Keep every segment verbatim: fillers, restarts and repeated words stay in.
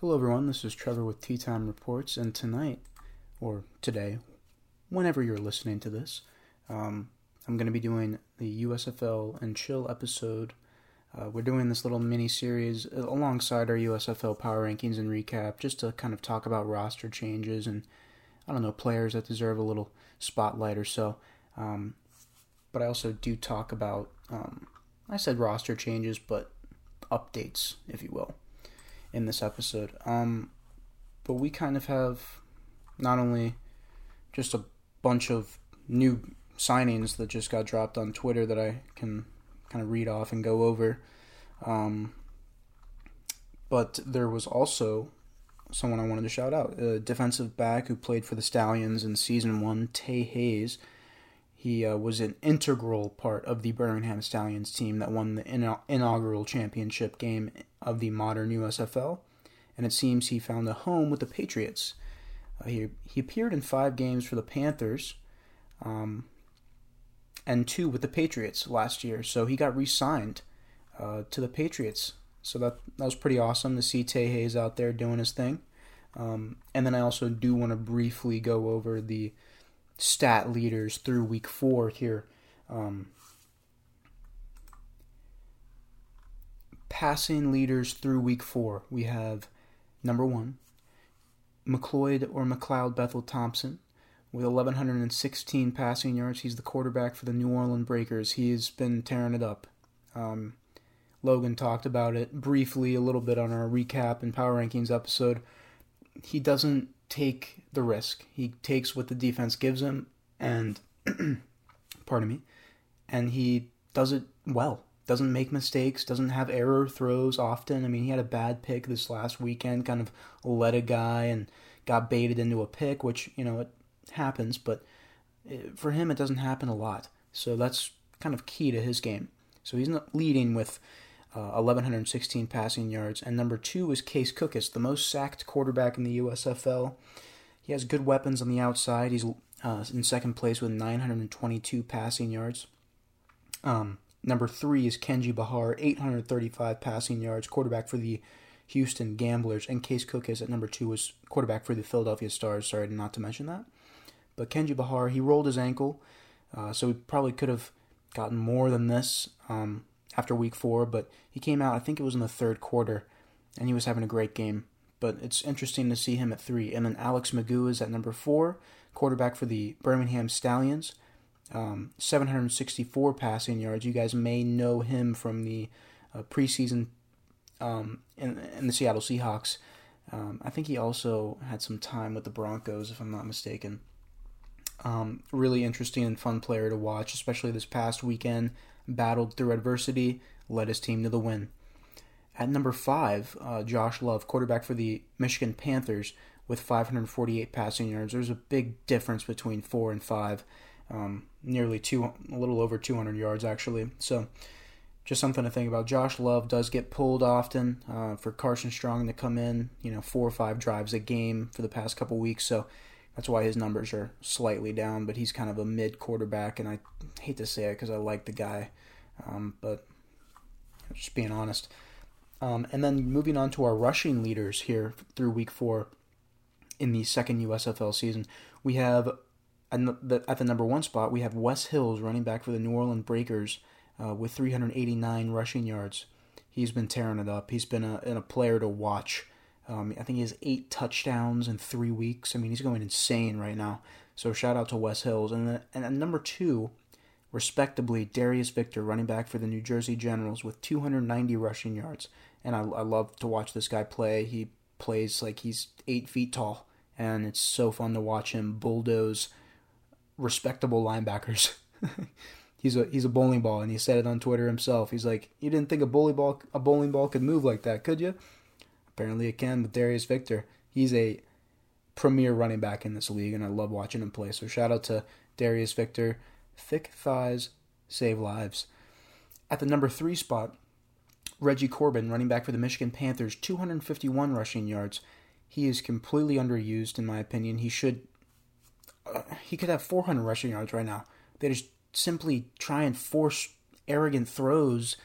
Hello everyone, this is Trevor with Tea Time Reports, and tonight, or today, whenever you're listening to this, um, I'm going to be doing the U S F L and Chill episode. Uh, we're doing this little mini-series alongside our U S F L Power Rankings and Recap, just to kind of talk about roster changes and, I don't know, players that deserve a little spotlight or so. Um, but I also do talk about, um, I said roster changes, but updates, if you will, in this episode. Um, but we kind of have not only just a bunch of new signings that just got dropped on Twitter that I can kind of read off and go over, um, but there was also someone I wanted to shout out, a defensive back who played for the Stallions in season one, Tae Hayes. He uh, was an integral part of the Birmingham Stallions team that won the in- inaugural championship game of the modern U S F L, and it seems he found a home with the Patriots. Uh, he he appeared in five games for the Panthers, um, and two with the Patriots last year, so he got re-signed uh, to the Patriots. So that, that was pretty awesome to see Tae Hayes out there doing his thing. Um, and then I also do want to briefly go over the stat leaders through week four here. Um, passing leaders through week four. We have number one, McLeod or McLeod Bethel Thompson with eleven sixteen passing yards. He's the quarterback for the New Orleans Breakers. He's been tearing it up. Um, Logan talked about it briefly a little bit on our recap and Power Rankings episode. He doesn't take the risk. He takes what the defense gives him, and pardon me, and he does it well. Doesn't make mistakes, doesn't have error throws often. I mean, he had a bad pick this last weekend, kind of led a guy and got baited into a pick, which, you know, it happens, but for him it doesn't happen a lot. So that's kind of key to his game. So he's leading with Uh, eleven sixteen passing yards. And number two is Case Cookus, the most sacked quarterback in the U S F L. He has good weapons on the outside. He's uh, in second place with nine twenty-two passing yards. Um, number three is Kenji Bahar, eight thirty-five passing yards, quarterback for the Houston Gamblers. And Case Cookus at number two was quarterback for the Philadelphia Stars. Sorry not to mention that. But Kenji Bahar, he rolled his ankle, uh, so he probably could have gotten more than this Um after week four, but he came out, I think it was in the third quarter, and he was having a great game. But it's interesting to see him at three. And then Alex McGough is at number four, quarterback for the Birmingham Stallions, um, seven sixty-four passing yards. You guys may know him from the uh, preseason um, in, in the Seattle Seahawks. Um, I think he also had some time with the Broncos, if I'm not mistaken. Um, really interesting and fun player to watch, especially this past weekend. Battled through adversity, led his team to the win. At number five, uh, Josh Love, quarterback for the Michigan Panthers, with five forty-eight passing yards. There's a big difference between four and five, um, nearly two, a little over two hundred yards actually. So, just something to think about. Josh Love does get pulled often uh, for Carson Strong to come in, you know, four or five drives a game for the past couple weeks. So that's why his numbers are slightly down, but he's kind of a mid quarterback, and I hate to say it because I like the guy, um, but just being honest. Um, and then moving on to our rushing leaders here through week four in the second U S F L season, we have at the number one spot, we have Wes Hills, running back for the New Orleans Breakers, uh, with three eighty-nine rushing yards. He's been tearing it up. He's been a, a player to watch. Um, I think he has eight touchdowns in three weeks. I mean, he's going insane right now. So shout out to Wes Hills. And then, and at number two, respectably, Darius Victor, running back for the New Jersey Generals with two ninety rushing yards. And I, I love to watch this guy play. He plays like he's eight feet tall, and it's so fun to watch him bulldoze respectable linebackers. he's a he's a bowling ball, and he said it on Twitter himself. He's like, "You didn't think a bowling ball a bowling ball could move like that, could you?" Apparently, again, with Darius Victor, he's a premier running back in this league, and I love watching him play. So shout out to Darius Victor. Thick thighs save lives. At the number three spot, Reggie Corbin, running back for the Michigan Panthers, two fifty-one rushing yards. He is completely underused, in my opinion. He should, uh, he could have four hundred rushing yards right now. They just simply try and force arrogant throws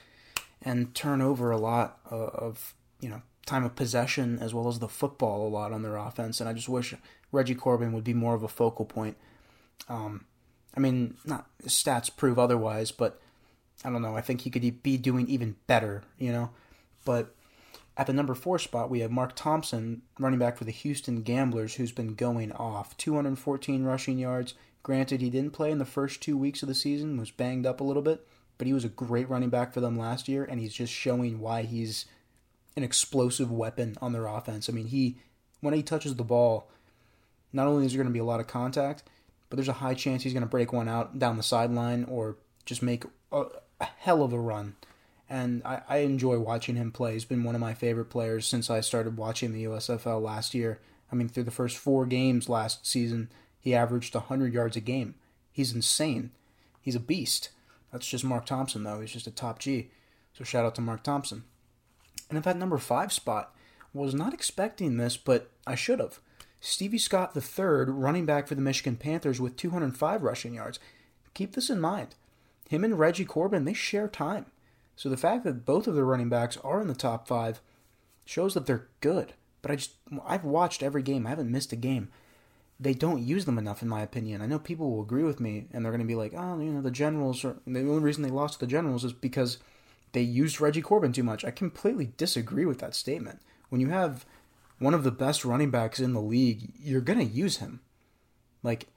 and turn over a lot of, of you know, time of possession as well as the football a lot on their offense, and I just wish Reggie Corbin would be more of a focal point. Um, I mean, not stats prove otherwise, but I don't know. I think he could be doing even better, you know. But at the number four spot, we have Mark Thompson, running back for the Houston Gamblers, who's been going off. two hundred fourteen rushing yards. Granted, he didn't play in the first two weeks of the season, was banged up a little bit, but he was a great running back for them last year, and he's just showing why he's an explosive weapon on their offense. I mean, he when he touches the ball, not only is there going to be a lot of contact, but there's a high chance he's going to break one out down the sideline or just make a, a hell of a run. And I, I enjoy watching him play. He's been one of my favorite players since I started watching the U S F L last year. I mean, through the first four games last season, he averaged one hundred yards a game. He's insane. He's a beast. That's just Mark Thompson, though. He's just a top G. So shout out to Mark Thompson. And at that number five spot, was not expecting this, but I should have. Stevie Scott the third, running back for the Michigan Panthers with two hundred five rushing yards. Keep this in mind. Him and Reggie Corbin, they share time. So the fact that both of their running backs are in the top five shows that they're good. But I just, I've watched every game. I haven't missed a game. They don't use them enough, in my opinion. I know people will agree with me, and they're going to be like, oh, you know, the Generals are, the only reason they lost to the Generals is because they used Reggie Corbin too much. I completely disagree with that statement. When you have one of the best running backs in the league, you're going to use him. Like,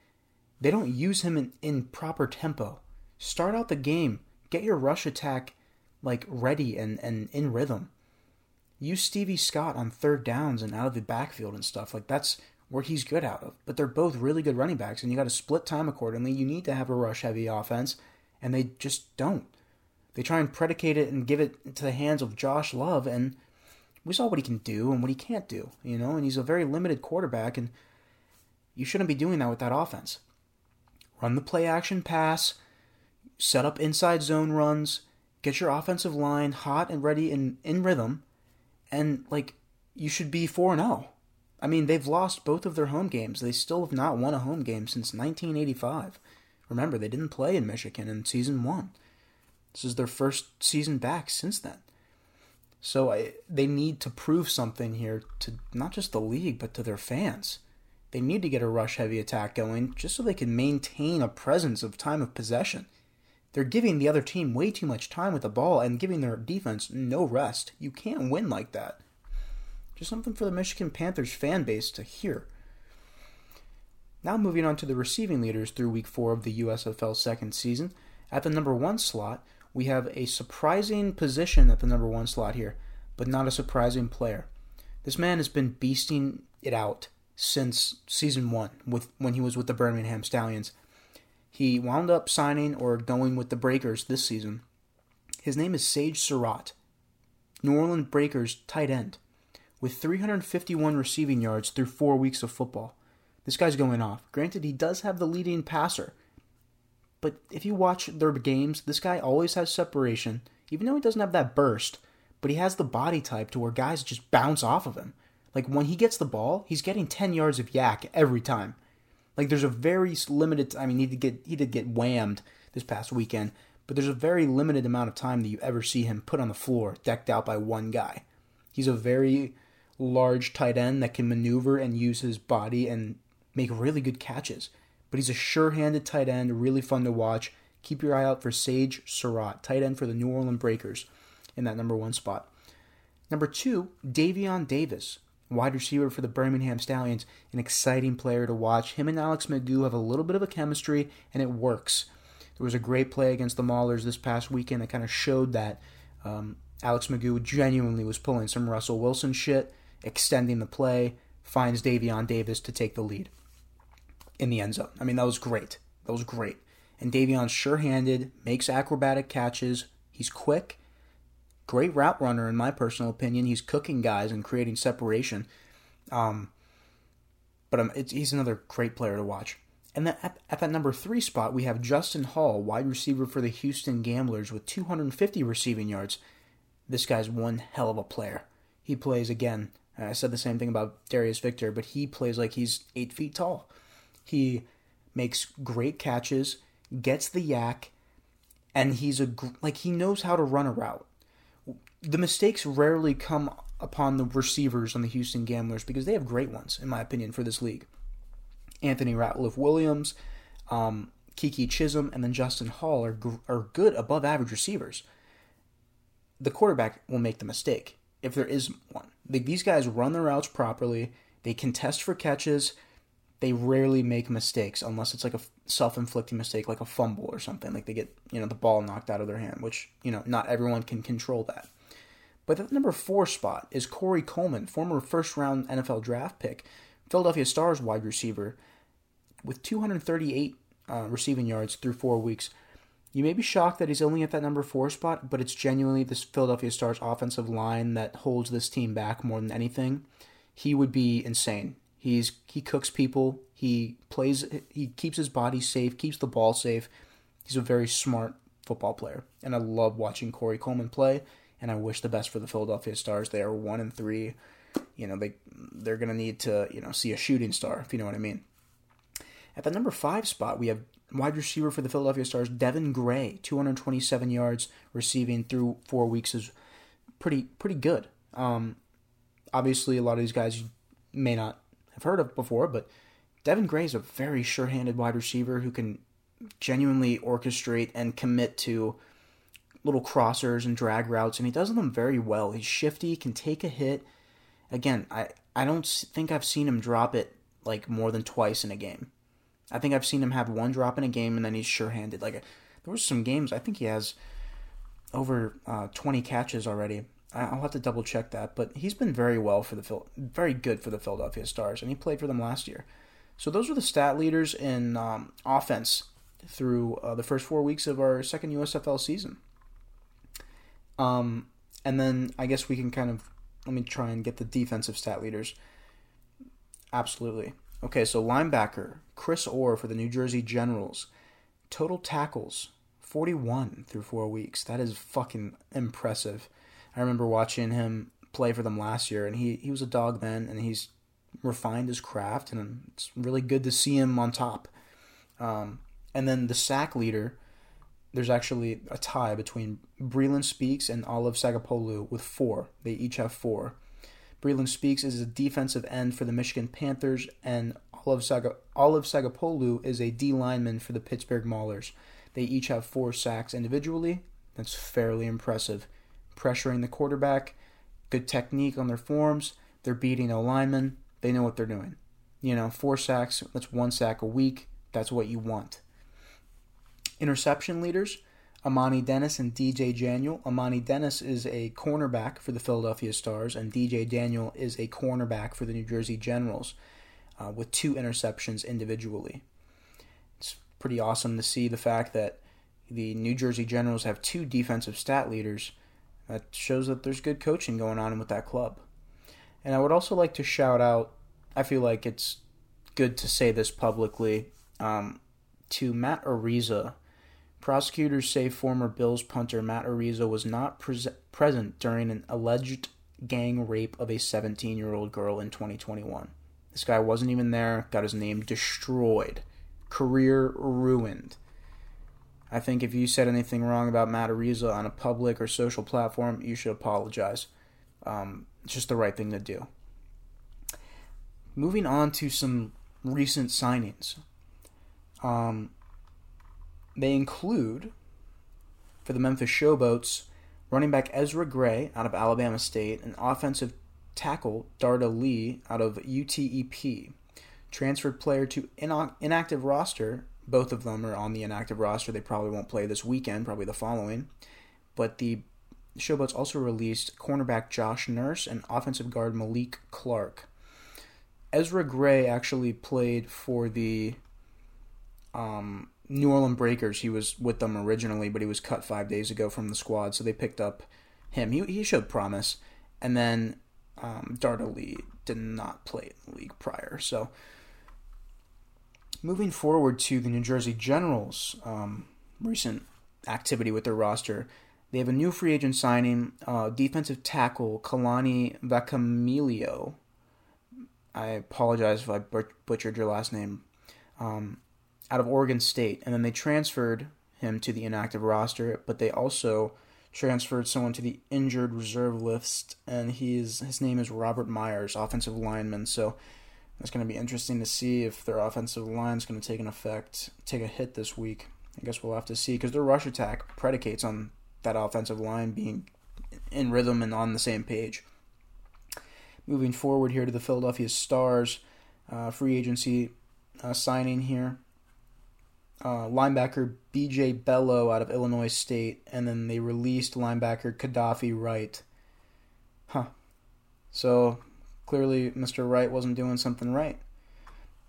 they don't use him in, in proper tempo. Start out the game. Get your rush attack, like, ready and, and in rhythm. Use Stevie Scott on third downs and out of the backfield and stuff. Like, that's where he's good out of. But they're both really good running backs, and you got to split time accordingly. You need to have a rush-heavy offense, and they just don't. They try and predicate it and give it to the hands of Josh Love, and we saw what he can do and what he can't do, you know? And he's a very limited quarterback, and you shouldn't be doing that with that offense. Run the play-action pass, set up inside zone runs, get your offensive line hot and ready and in rhythm, and, like, you should be four and oh. I mean, they've lost both of their home games. They still have not won a home game since nineteen eighty-five. Remember, they didn't play in Michigan in season one. This is their first season back since then. So I, they need to prove something here to not just the league, but to their fans. They need to get a rush-heavy attack going just so they can maintain a presence of time of possession. They're giving the other team way too much time with the ball and giving their defense no rest. You can't win like that. Just something for the Michigan Panthers fan base to hear. Now moving on to the receiving leaders through week four of the U S F L second season. At the number one slot, we have a surprising position at the number one slot here, but not a surprising player. This man has been beasting it out since season one with when he was with the Birmingham Stallions. He wound up signing or going with the Breakers this season. His name is Sage Surratt, New Orleans Breakers tight end, with three hundred fifty-one receiving yards through four weeks of football. This guy's going off. Granted, he does have the leading passer, but if you watch their games, this guy always has separation, even though he doesn't have that burst, but he has the body type to where guys just bounce off of him. Like, when he gets the ball, he's getting ten yards of yak every time. Like, there's a very limited, I mean, he did get, he did get whammed this past weekend, but there's a very limited amount of time that you ever see him put on the floor, decked out by one guy. He's a very large tight end that can maneuver and use his body and make really good catches. But he's a sure-handed tight end, really fun to watch. Keep your eye out for Sage Surratt, tight end for the New Orleans Breakers in that number one spot. Number two, Davion Davis, wide receiver for the Birmingham Stallions, an exciting player to watch. Him and Alex McGough have a little bit of a chemistry, and it works. There was a great play against the Maulers this past weekend that kind of showed that um, Alex McGough genuinely was pulling some Russell Wilson shit, extending the play, finds Davion Davis to take the lead in the end zone. I mean, that was great. That was great. And Davion's sure-handed, makes acrobatic catches. He's quick. Great route runner, in my personal opinion. He's cooking guys and creating separation. Um, but um, it's, he's another great player to watch. And then at, at that number three spot, we have Justin Hall, wide receiver for the Houston Gamblers, with two hundred fifty receiving yards. This guy's one hell of a player. He plays, again, I said the same thing about Darius Victor, but he plays like he's eight feet tall. He makes great catches, gets the yak, and he's a like he knows how to run a route. The mistakes rarely come upon the receivers on the Houston Gamblers, because they have great ones, in my opinion, for this league. Anthony Ratliff-Williams, um, Kiki Chisholm, and then Justin Hall are are good above-average receivers. The quarterback will make the mistake, if there is one. Like, these guys run their routes properly. They contest for catches. They rarely make mistakes, unless it's like a self-inflicted mistake, like a fumble or something. Like, they get, you know, the ball knocked out of their hand, which, you know, not everyone can control that. But the number four spot is Corey Coleman, former first-round N F L draft pick, Philadelphia Stars wide receiver, with two hundred thirty-eight uh, receiving yards through four weeks. You may be shocked that he's only at that number four spot, but it's genuinely this Philadelphia Stars offensive line that holds this team back more than anything. He would be insane. He's he cooks people. He plays. He keeps his body safe. Keeps the ball safe. He's a very smart football player, and I love watching Corey Coleman play. And I wish the best for the Philadelphia Stars. They are one and three. You know, they they're gonna need to, you know, see a shooting star, if you know what I mean. At the number five spot, we have wide receiver for the Philadelphia Stars, Devin Gray, two hundred twenty-seven yards receiving through four weeks is pretty pretty good. Um, obviously, a lot of these guys you may not have heard of before, but Devin Gray is a very sure-handed wide receiver who can genuinely orchestrate and commit to little crossers and drag routes, and he does them very well. He's shifty, can take a hit. Again, I, I don't think I've seen him drop it like more than twice in a game. I think I've seen him have one drop in a game, and then he's sure-handed. Like, there were some games, I think he has over uh, twenty catches already. I'll have to double-check that, but he's been very well for the very good for the Philadelphia Stars, and he played for them last year. So those were the stat leaders in um, offense through uh, the first four weeks of our second U S F L season. Um, and then I guess we can kind of, let me try and get the defensive stat leaders. Absolutely. Okay, so linebacker, Chris Orr for the New Jersey Generals. Total tackles, forty-one through four weeks. That is fucking impressive. I remember watching him play for them last year, and he, he was a dog then, and he's refined his craft, and it's really good to see him on top. Um, and then the sack leader, there's actually a tie between Breland Speaks and Olive Sagapolu with four. They each have four. Breland Speaks is a defensive end for the Michigan Panthers, and Olive Saga, Olive Sagapolu is a D lineman for the Pittsburgh Maulers. They each have four sacks individually. That's fairly impressive. Pressuring the quarterback, good technique on their forms. They're beating a lineman. They know what they're doing. You know, four sacks, that's one sack a week. That's what you want. Interception leaders, Amani Dennis and D J Daniel. Amani Dennis is a cornerback for the Philadelphia Stars, and D J Daniel is a cornerback for the New Jersey Generals uh, with two interceptions individually. It's pretty awesome to see the fact that the New Jersey Generals have two defensive stat leaders. That shows that there's good coaching going on with that club. And I would also like to shout out, I feel like it's good to say this publicly, um, to Matt Ariza. Prosecutors say former Bills punter Matt Ariza was not pre- present during an alleged gang rape of a seventeen-year-old girl in twenty twenty-one. This guy wasn't even there, got his name destroyed, career ruined. I think if you said anything wrong about Matt Ariza on a public or social platform, you should apologize. Um, it's just the right thing to do. Moving on to some recent signings. Um, they include, for the Memphis Showboats, running back Ezra Gray out of Alabama State and offensive tackle Darda Lee out of U T E P. Transferred player to in- inactive roster. Both of them are on the inactive roster. They probably won't play this weekend, probably the following. But the Showboats also released cornerback Josh Nurse and offensive guard Malik Clark. Ezra Gray actually played for the um, New Orleans Breakers. He was with them originally, but he was cut five days ago from the squad, so they picked up him. He, he showed promise. And then um, Darda Lee did not play in the league prior, so... Moving forward to the New Jersey Generals' um, recent activity with their roster, they have a new free agent signing, uh, defensive tackle Kalani Vacamilio. I apologize if I butchered your last name, um, out of Oregon State. And then they transferred him to the inactive roster, but they also transferred someone to the injured reserve list, and he's, his name is Robert Myers, offensive lineman. So it's going to be interesting to see if their offensive line is going to take an effect, take a hit this week. I guess we'll have to see, because their rush attack predicates on that offensive line being in rhythm and on the same page. Moving forward here to the Philadelphia Stars, uh, free agency uh, signing here. Uh, linebacker B J Bello out of Illinois State, and then they released linebacker Kaddafi Wright. Huh. So clearly Mister Wright wasn't doing something right.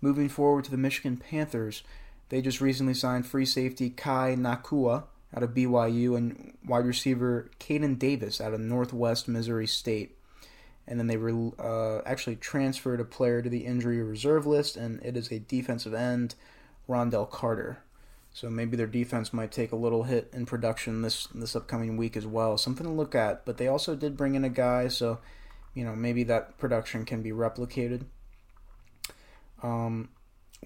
Moving forward to the Michigan Panthers, they just recently signed free safety Kai Nakua out of B Y U and wide receiver Caden Davis out of Northwest Missouri State. And then they re- uh, actually transferred a player to the injury reserve list, and it is a defensive end, Rondell Carter. So maybe their defense might take a little hit in production this this upcoming week as well. Something to look at. But they also did bring in a guy, so you know maybe that production can be replicated. Um,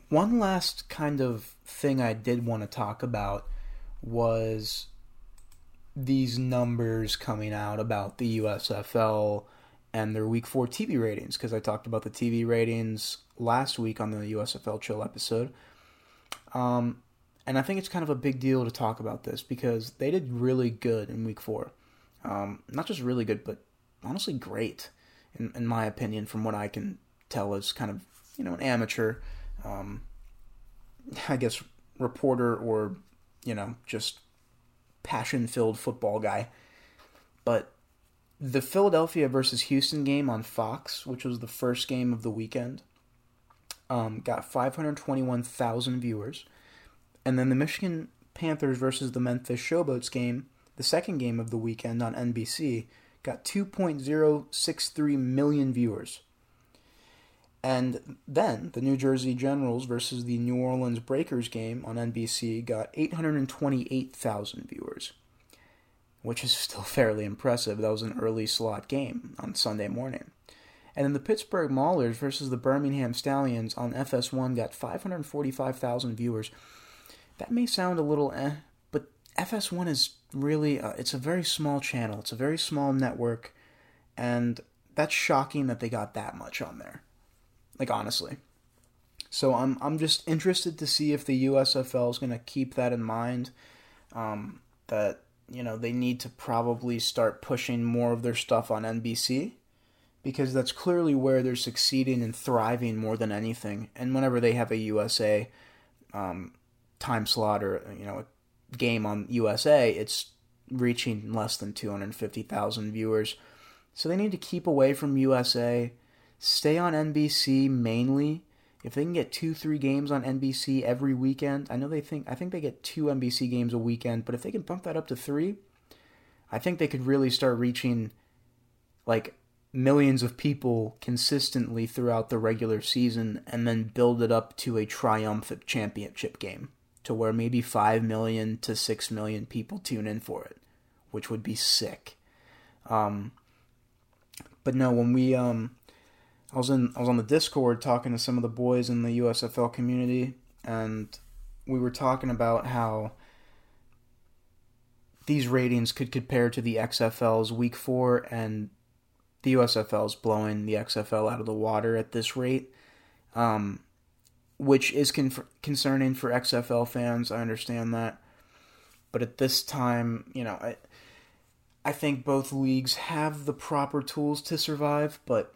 one last kind of thing I did want to talk about was these numbers coming out about the U S F L and their Week four T V ratings, because I talked about the T V ratings last week on the U S F L Chill episode. Um, and I think it's kind of a big deal to talk about this, because they did really good in Week four. Um, not just really good, but honestly great, in, in my opinion, from what I can tell as kind of, you know, an amateur, um, I guess, reporter or, you know, just passion-filled football guy. But the Philadelphia versus Houston game on Fox, which was the first game of the weekend, um, got five hundred twenty-one thousand viewers. And then the Michigan Panthers versus the Memphis Showboats game, the second game of the weekend on N B C, got two point oh six three million viewers. And then the New Jersey Generals versus the New Orleans Breakers game on N B C got eight hundred twenty-eight thousand viewers, which is still fairly impressive. That was an early slot game on Sunday morning. And then the Pittsburgh Maulers versus the Birmingham Stallions on F S one got five hundred forty-five thousand viewers. That may sound a little eh, but F S one is really, uh, it's a very small channel. It's a very small network, and that's shocking that they got that much on there. Like, honestly. So I'm I'm just interested to see if the U S F L is going to keep that in mind, um, that... you know, they need to probably start pushing more of their stuff on N B C, because that's clearly where they're succeeding and thriving more than anything. And whenever they have a U S A um, time slot or, you know, a game on U S A, it's reaching less than two hundred fifty thousand viewers. So they need to keep away from U S A, stay on N B C mainly. If they can get two, three games on N B C every weekend, I know they think, I think they get two N B C games a weekend, but if they can bump that up to three, I think they could really start reaching, like, millions of people consistently throughout the regular season, and then build it up to a triumphant championship game, to where maybe five million to six million people tune in for it, which would be sick. Um, but no, when we... Um, I was in. I was on the Discord talking to some of the boys in the U S F L community, and we were talking about how these ratings could compare to the X F L's Week four, and the U S F L's blowing the X F L out of the water at this rate, um, which is con- concerning for X F L fans. I understand that, but at this time, you know, I I think both leagues have the proper tools to survive, but.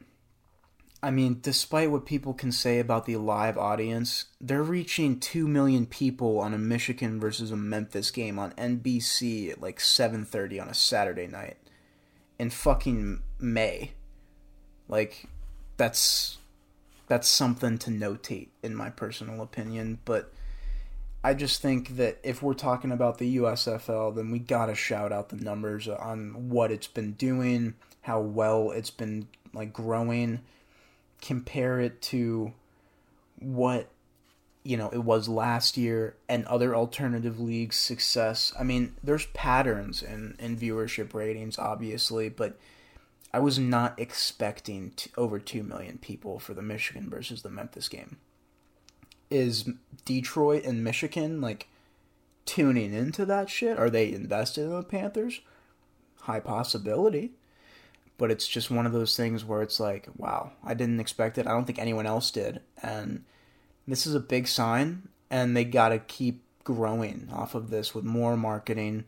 I mean, despite what people can say about the live audience, they're reaching two million people on a Michigan versus a Memphis game on N B C at like seven thirty on a Saturday night in fucking May. Like, that's that's something to notate, in my personal opinion. But I just think that if we're talking about the U S F L, then we gotta shout out the numbers on what it's been doing, how well it's been, like, growing. Compare it to what, you know, it was last year and other alternative leagues' success. I mean, there's patterns in, in viewership ratings, obviously, but I was not expecting to, over two million people for the Michigan versus the Memphis game. Is Detroit and Michigan, like, tuning into that shit? Are they invested in the Panthers? high possibility. But it's just one of those things where it's like, wow, I didn't expect it. I don't think anyone else did. And this is a big sign, and they got to keep growing off of this with more marketing,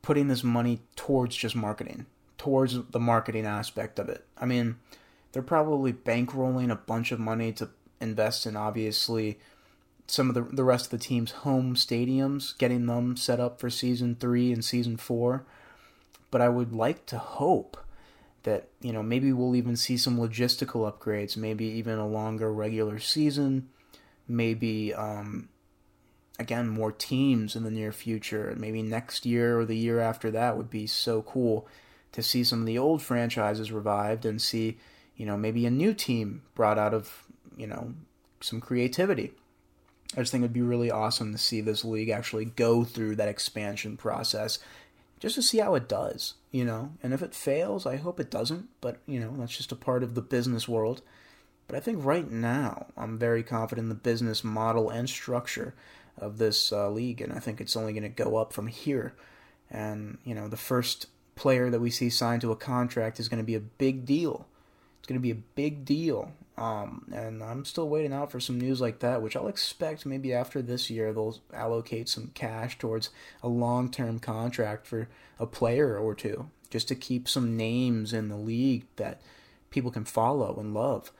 putting this money towards just marketing, towards the marketing aspect of it. I mean, they're probably bankrolling a bunch of money to invest in, obviously, some of the, the rest of the team's home stadiums, getting them set up for season three and season four. But I would like to hope that, you know, maybe we'll even see some logistical upgrades, maybe even a longer regular season, maybe, um, again, more teams in the near future. Maybe next year or the year after that would be so cool to see some of the old franchises revived and see, you know, maybe a new team brought out of, you know, some creativity. I just think it'd be really awesome to see this league actually go through that expansion process just to see how it does, you know. And if it fails, I hope it doesn't, but, you know, that's just a part of the business world. But I think right now I'm very confident in the business model and structure of this uh, league, and I think it's only going to go up from here. And, you know, the first player that we see signed to a contract is going to be a big deal. It's going to be a big deal. Um, and I'm still waiting out for some news like that, which I'll expect maybe after this year they'll allocate some cash towards a long-term contract for a player or two, just to keep some names in the league that people can follow and love.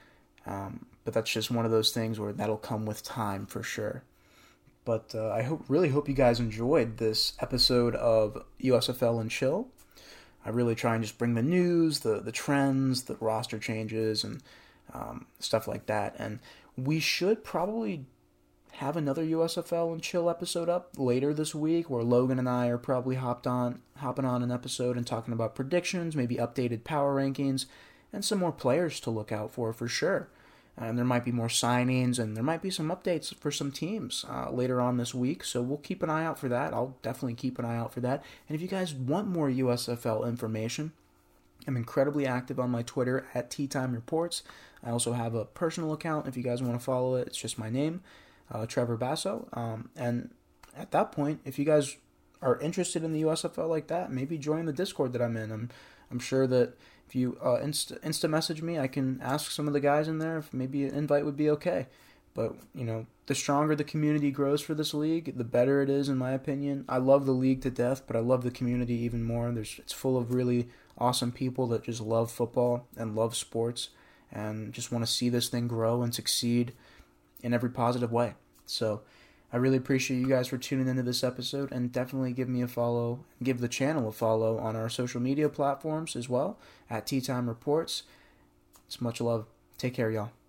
Um, but that's just one of those things where that'll come with time for sure. But uh, I hope, really hope you guys enjoyed this episode of U S F L and Chill. I really try and just bring the news, the, the trends, the roster changes, and Um, stuff like that. And we should probably have another U S F L and Chill episode up later this week, where Logan and I are probably hopped on, hopping on an episode and talking about predictions, maybe updated power rankings, and some more players to look out for for sure. And there might be more signings, and there might be some updates for some teams uh, later on this week, so we'll keep an eye out for that. I'll definitely keep an eye out for that. And if you guys want more U S F L information, I'm incredibly active on my Twitter at Tea Time Reports. I also have a personal account if you guys want to follow it. It's just my name, uh, Trevor Basso. Um, and at that point, if you guys are interested in the U S F L like that, maybe join the Discord that I'm in. I'm I'm sure that if you uh, insta, insta message me, I can ask some of the guys in there if maybe an invite would be okay. But, you know, the stronger the community grows for this league, the better it is, in my opinion. I love the league to death, but I love the community even more. There's it's full of really awesome people that just love football and love sports and just want to see this thing grow and succeed in every positive way. So I really appreciate you guys for tuning into this episode, and definitely give me a follow, give the channel a follow on our social media platforms as well, at Tea Time Reports. It's much love. Take care, y'all.